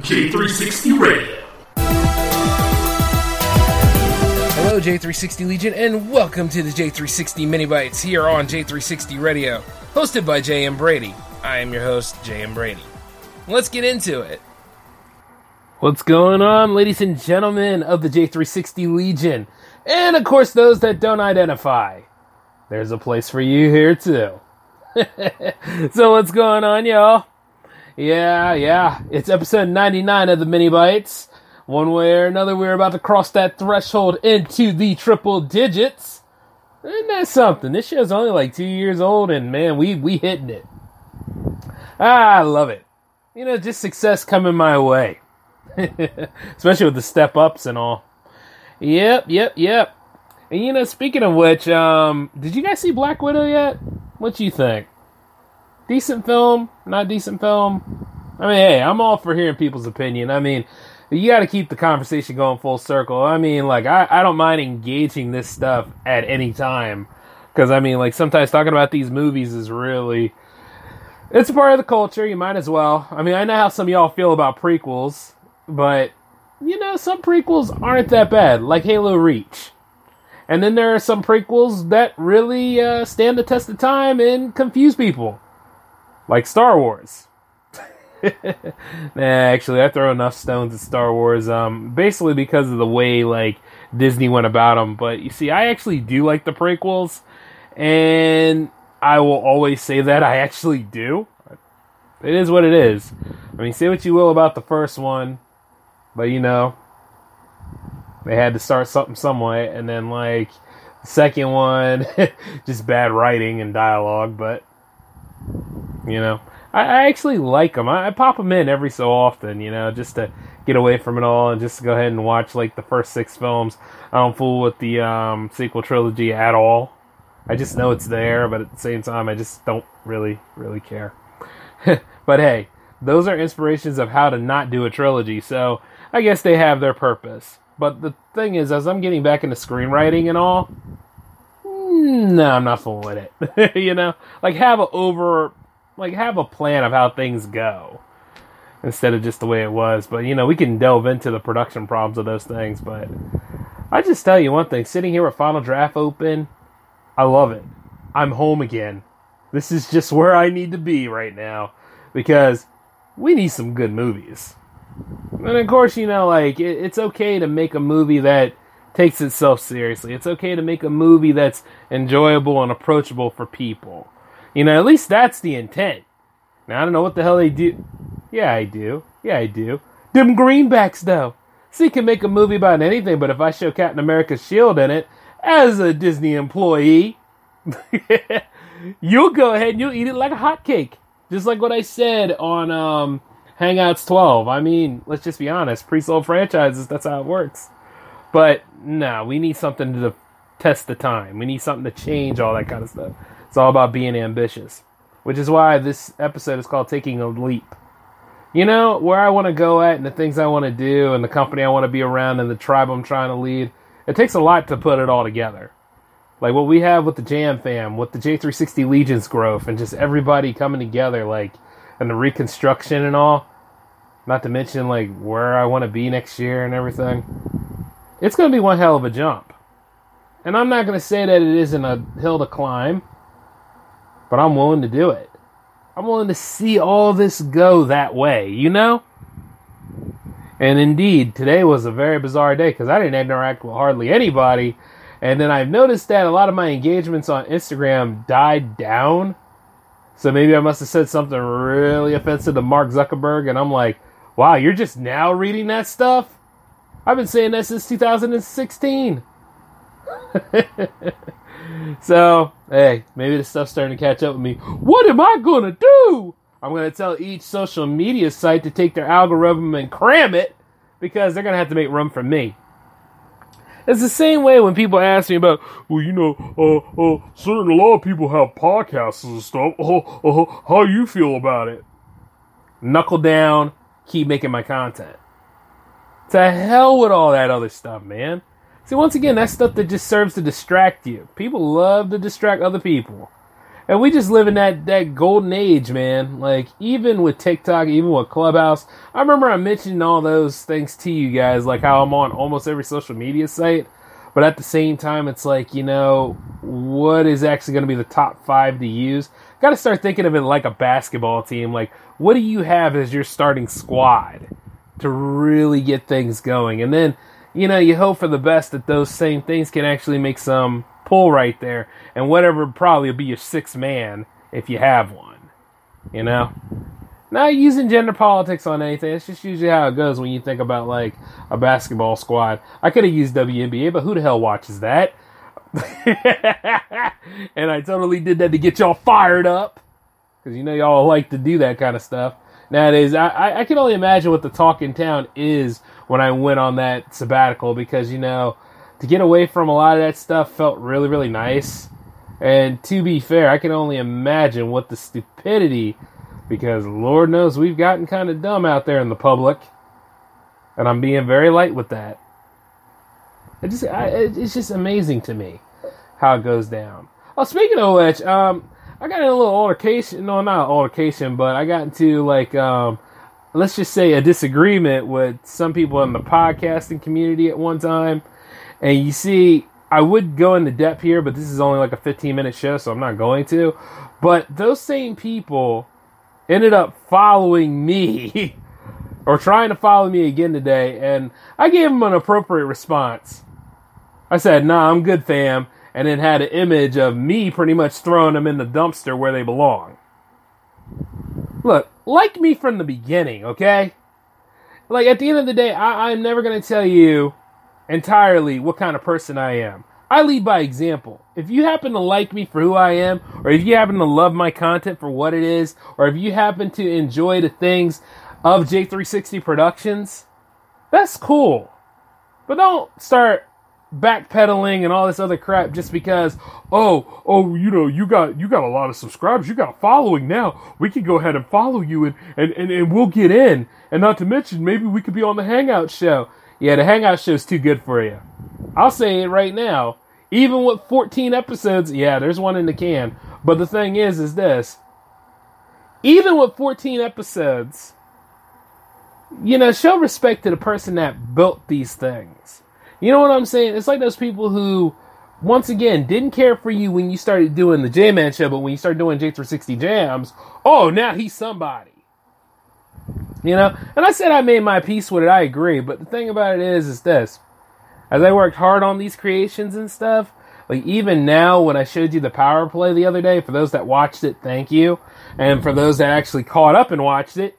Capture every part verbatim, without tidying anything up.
J three sixty Radio. Hello, J three sixty Legion, and welcome to the J three sixty Mini Bites here on J three sixty Radio, hosted by J M Brady. I am your host, J M Brady. Let's get into it. What's going on, ladies and gentlemen of the J three sixty Legion, and of course those that don't identify. There's a place for you here too. So what's going on, y'all? Yeah, yeah, it's episode ninety-nine of the Mini Bites. One way or another, we're about to cross that threshold into the triple digits. Isn't that something? This show's only like two years old, and man, we we hitting it. Ah, I love it. You know, just success coming my way. Especially with the step-ups and all. Yep, yep, yep. And you know, speaking of which, um, did you guys see Black Widow yet? What you think? Decent film? Not decent film? I mean, hey, I'm all for hearing people's opinion. I mean, you got to keep the conversation going full circle. I mean, like, I, I don't mind engaging this stuff at any time. Because, I mean, like, sometimes talking about these movies is really... It's a part of the culture. You might as well. I mean, I know how some of y'all feel about prequels. But, you know, some prequels aren't that bad. Like Halo Reach. And then there are some prequels that really uh, stand the test of time and confuse people. Like Star Wars. Nah, actually, I throw enough stones at Star Wars, um, basically because of the way, like, Disney went about them. But, you see, I actually do like the prequels, and I will always say that I actually do. It is what it is. I mean, say what you will about the first one, but, you know, they had to start something some way, and then, like, the second one, just bad writing and dialogue, but... You know, I, I actually like them. I, I pop them in every so often, you know, just to get away from it all and just to go ahead and watch, like, the first six films. I don't fool with the um, sequel trilogy at all. I just know it's there, but at the same time, I just don't really, really care. But hey, those are inspirations of how to not do a trilogy, so I guess they have their purpose. But the thing is, as I'm getting back into screenwriting and all, no, I'm not fooling with it. You know, like, have a over... Like, have a plan of how things go instead of just the way it was. But, you know, we can delve into the production problems of those things. But I just tell you one thing. Sitting here with Final Draft open, I love it. I'm home again. This is just where I need to be right now because we need some good movies. And, of course, you know, like, it, it's okay to make a movie that takes itself seriously. It's okay to make a movie that's enjoyable and approachable for people. You know, at least that's the intent. Now, I don't know what the hell they do. Yeah, I do. Yeah, I do. Them greenbacks, though. So you can make a movie about anything, but if I show Captain America's shield in it, as a Disney employee, you'll go ahead and you'll eat it like a hotcake. Just like what I said on um, Hangouts twelve. I mean, let's just be honest. Pre-sold franchises, that's how it works. But, nah, we need something to test the time. We need something to change all that kind of stuff. It's all about being ambitious, which is why this episode is called Taking a Leap. You know, where I want to go at and the things I want to do and the company I want to be around and the tribe I'm trying to lead, it takes a lot to put it all together. Like what we have with the Jam Fam, with the J three sixty Legion's growth and just everybody coming together, like, and the reconstruction and all, not to mention, like, where I want to be next year and everything. It's going to be one hell of a jump. And I'm not going to say that it isn't a hill to climb. But I'm willing to do it. I'm willing to see all this go that way, you know? And indeed, today was a very bizarre day because I didn't interact with hardly anybody. And then I've noticed that a lot of my engagements on Instagram died down. So maybe I must have said something really offensive to Mark Zuckerberg. And I'm like, wow, you're just now reading that stuff? I've been saying that since two thousand sixteen. So, hey, maybe the stuff's starting to catch up with me. What am I going to do? I'm going to tell each social media site to take their algorithm and cram it because they're going to have to make room for me. It's the same way when people ask me about, well, you know, uh, uh, certain a lot of people have podcasts and stuff. Uh, uh, how you feel about it? Knuckle down, keep making my content. To hell with all that other stuff, man. See, once again, that's stuff that just serves to distract you. People love to distract other people. And we just live in that, that golden age, man. Like, even with TikTok, even with Clubhouse. I remember I mentioned all those things to you guys, like how I'm on almost every social media site. But at the same time, it's like, you know, what is actually going to be the top five to use? Got to start thinking of it like a basketball team. Like, what do you have as your starting squad to really get things going? And then, you know, you hope for the best that those same things can actually make some pull right there. And whatever probably will be your sixth man if you have one, you know? Not using gender politics on anything. It's just usually how it goes when you think about, like, a basketball squad. I could have used W N B A, but who the hell watches that? And I totally did that to get y'all fired up. Because you know y'all like to do that kind of stuff. Nowadays, I, I can only imagine what the talk in town is when I went on that sabbatical. Because, you know, to get away from a lot of that stuff felt really, really nice. And to be fair, I can only imagine what the stupidity... Because Lord knows we've gotten kind of dumb out there in the public. And I'm being very light with that. It just, I, it's just amazing to me how it goes down. Oh, speaking of which, um, I got in a little altercation. No, not an altercation, but I got into, like, um, let's just say a disagreement with some people in the podcasting community at one time. And you see, I would go into depth here, but this is only like a fifteen-minute show, so I'm not going to. But those same people... ended up following me or trying to follow me again today, and I gave him an appropriate response. I said, nah, I'm good, fam, and then had an image of me pretty much throwing them in the dumpster where they belong. Look, like me from the beginning, okay? Like, at the end of the day, I- I'm never going to tell you entirely what kind of person I am. I lead by example. If you happen to like me for who I am, or if you happen to love my content for what it is, or if you happen to enjoy the things of J three sixty Productions, that's cool. But don't start backpedaling and all this other crap just because, oh, oh, you know, you got you got a lot of subscribers, you got a following now. We can go ahead and follow you and, and, and, and we'll get in. And not to mention, maybe we could be on the Hangout show. Yeah, the Hangout show is too good for you. I'll say it right now. Even with fourteen episodes, yeah, there's one in the can. But the thing is, is this. Even with fourteen episodes, you know, show respect to the person that built these things. You know what I'm saying? It's like those people who, once again, didn't care for you when you started doing the J-Man show, but when you started doing J three sixty Jams, oh, now he's somebody. You know? And I said I made my peace with it. I agree. But the thing about it is, is this. As I worked hard on these creations and stuff, like even now when I showed you the Power Play the other day, for those that watched it, thank you. And for those that actually caught up and watched it,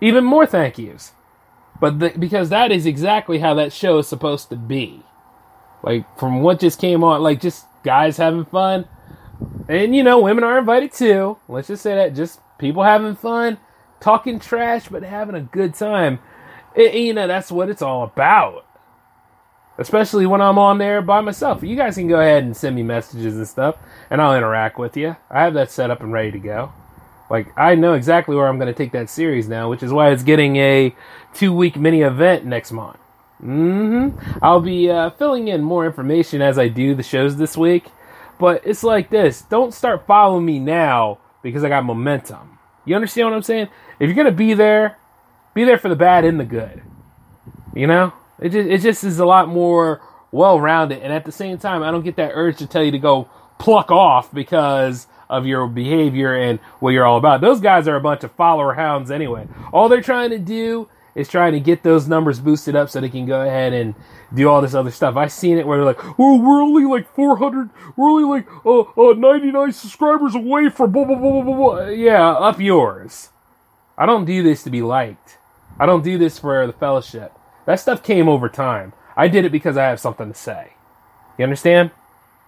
even more thank yous. But the, because that is exactly how that show is supposed to be. Like from what just came on, like just guys having fun. And you know, women are invited too. Let's just say that, just people having fun, talking trash, but having a good time. It, you know, that's what it's all about. Especially when I'm on there by myself. You guys can go ahead and send me messages and stuff, and I'll interact with you. I have that set up and ready to go. Like, I know exactly where I'm going to take that series now, which is why it's getting a two-week mini event next month. Mm-hmm. I'll be uh, filling in more information as I do the shows this week. But it's like this. Don't start following me now because I got momentum. You understand what I'm saying? If you're going to be there, be there for the bad and the good. You know? It just, it just is a lot more well-rounded. And at the same time, I don't get that urge to tell you to go pluck off because of your behavior and what you're all about. Those guys are a bunch of follower hounds anyway. All they're trying to do is trying to get those numbers boosted up so they can go ahead and do all this other stuff. I've seen it where they're like, oh, we're only like four hundred, we're only like uh, uh, ninety-nine subscribers away from blah, blah, blah, blah, blah. Yeah, up yours. I don't do this to be liked. I don't do this for the fellowship. That stuff came over time. I did it because I have something to say. You understand?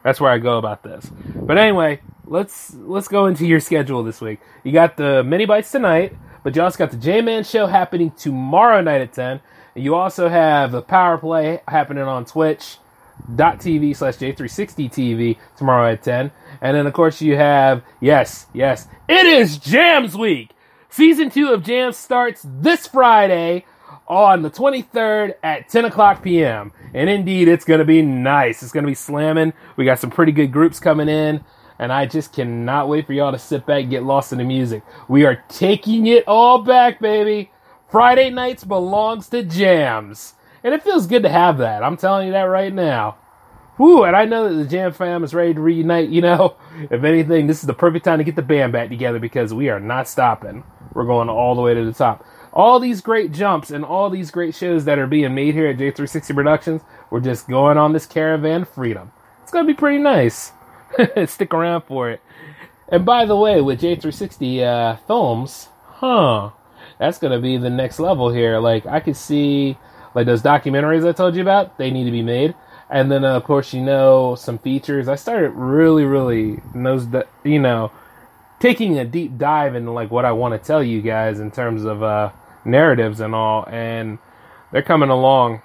That's where I go about this. But anyway, let's let's go into your schedule this week. You got the mini bites tonight, but you also got the J-Man show happening tomorrow night at ten. And you also have the Power Play happening on Twitch.tv slash J three sixty T V tomorrow at ten. And then, of course, you have, yes, yes, it is Jams Week! Season two of Jams starts this Friday, on the twenty-third at ten o'clock p.m. And indeed, it's going to be nice. It's going to be slamming. We got some pretty good groups coming in. and I just cannot wait for y'all to sit back and get lost in the music. We are taking it all back, baby. Friday nights belongs to Jams, and it feels good to have that. I'm telling you that right now. Woo, and I know that the Jam Fam is ready to reunite, you know. If anything, this is the perfect time to get the band back together because we are not stopping. We're going all the way to the top. All these great jumps and all these great shows that are being made here at J three sixty Productions, we're just going on this caravan of freedom. It's going to be pretty nice. Stick around for it. And by the way, with J three sixty uh, films, huh, that's going to be the next level here. Like, I could see, like, those documentaries I told you about, they need to be made. And then, uh, of course, you know, some features. I started really, really, nose, you know, taking a deep dive into, like, what I want to tell you guys in terms of uh, narratives and all. And they're coming along.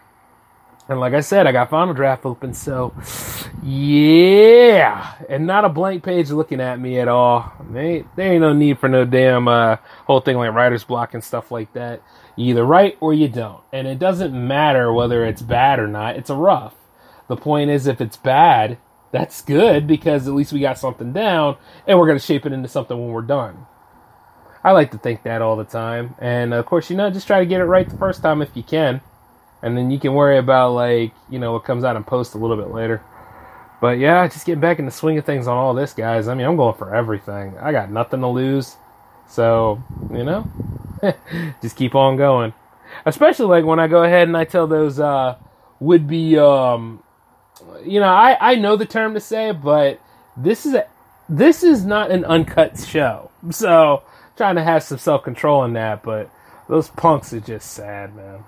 And like I said, I got Final Draft open, so yeah. And not a blank page looking at me at all. They, there ain't no need for no damn uh, whole thing like writer's block and stuff like that. You either write or you don't. And it doesn't matter whether it's bad or not. It's a rough. The point is, if it's bad, that's good because at least we got something down and we're going to shape it into something when we're done. I like to think that all the time. And, of course, you know, just try to get it right the first time if you can. And then you can worry about, like, you know, what comes out in post a little bit later. But, yeah, just getting back in the swing of things on all this, guys. I mean, I'm going for everything. I got nothing to lose. So, you know, just keep on going. Especially, like, when I go ahead and I tell those uh, would-be, um, you know, I, I know the term to say, but this is, a, this is not an uncut show. So, trying to have some self-control in that, but those punks are just sad, man.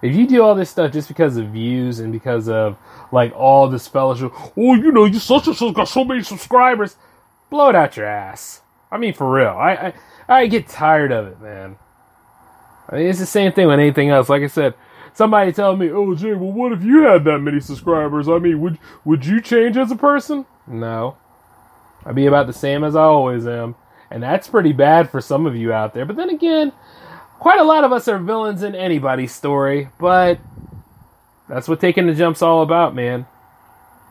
If you do all this stuff just because of views and because of, like, all this fellowship, oh, you know, you such and such got so many subscribers, blow it out your ass. I mean, for real. I, I I get tired of it, man. I mean, it's the same thing with anything else. Like I said, somebody telling me, oh, Jay, well, what if you had that many subscribers? I mean, would, would you change as a person? No. I'd be about the same as I always am. And that's pretty bad for some of you out there. But then again, quite a lot of us are villains in anybody's story, but that's what taking the jump's all about, man.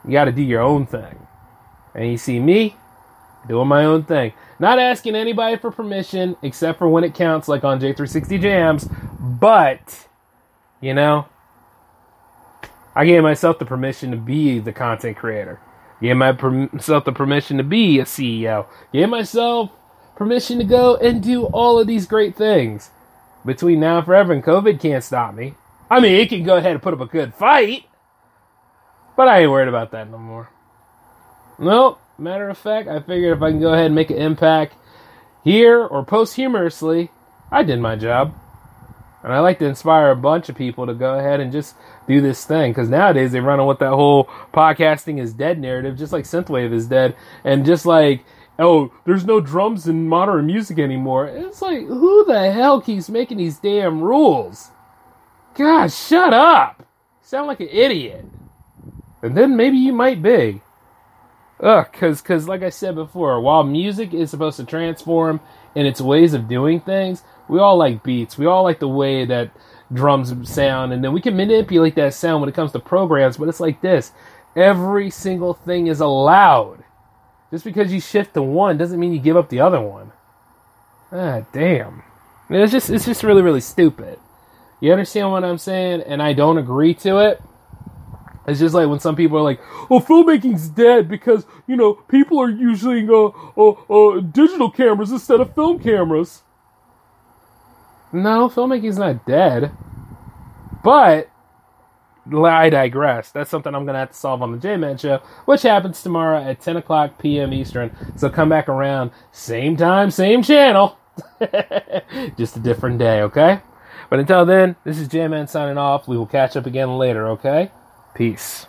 You got to do your own thing. And you see me doing my own thing. Not asking anybody for permission, except for when it counts, like on J three sixty Jams, but, you know, I gave myself the permission to be the content creator. Gave myself the permission to be a C E O. Gave myself permission to go and do all of these great things. Between now and forever, and COVID can't stop me. I mean, it can go ahead and put up a good fight, but I ain't worried about that no more. Nope. Matter of fact, I figured if I can go ahead and make an impact here or posthumously, I did my job. And I like to inspire a bunch of people to go ahead and just do this thing. Because nowadays, they run on what that whole podcasting is dead narrative, just like synthwave is dead. And just like, oh, there's no drums in modern music anymore. It's like, who the hell keeps making these damn rules? God, shut up. You sound like an idiot. And then maybe you might be. Ugh, because, because like I said before, while music is supposed to transform in its ways of doing things, we all like beats. We all like the way that drums sound. And then we can manipulate that sound when it comes to programs. But it's like this. Every single thing is allowed. Just because you shift to one doesn't mean you give up the other one. Ah, damn. It's just it's just really, really stupid. You understand what I'm saying? And I don't agree to it. It's just like when some people are like, oh, filmmaking's dead because, you know, people are using uh, uh, uh, digital cameras instead of film cameras. No, filmmaking's not dead. But I digress. That's something I'm going to have to solve on the J-Man show, which happens tomorrow at ten o'clock p.m. Eastern. So come back around, same time, same channel. Just a different day, okay? But until then, this is J-Man signing off. We will catch up again later, okay? Peace.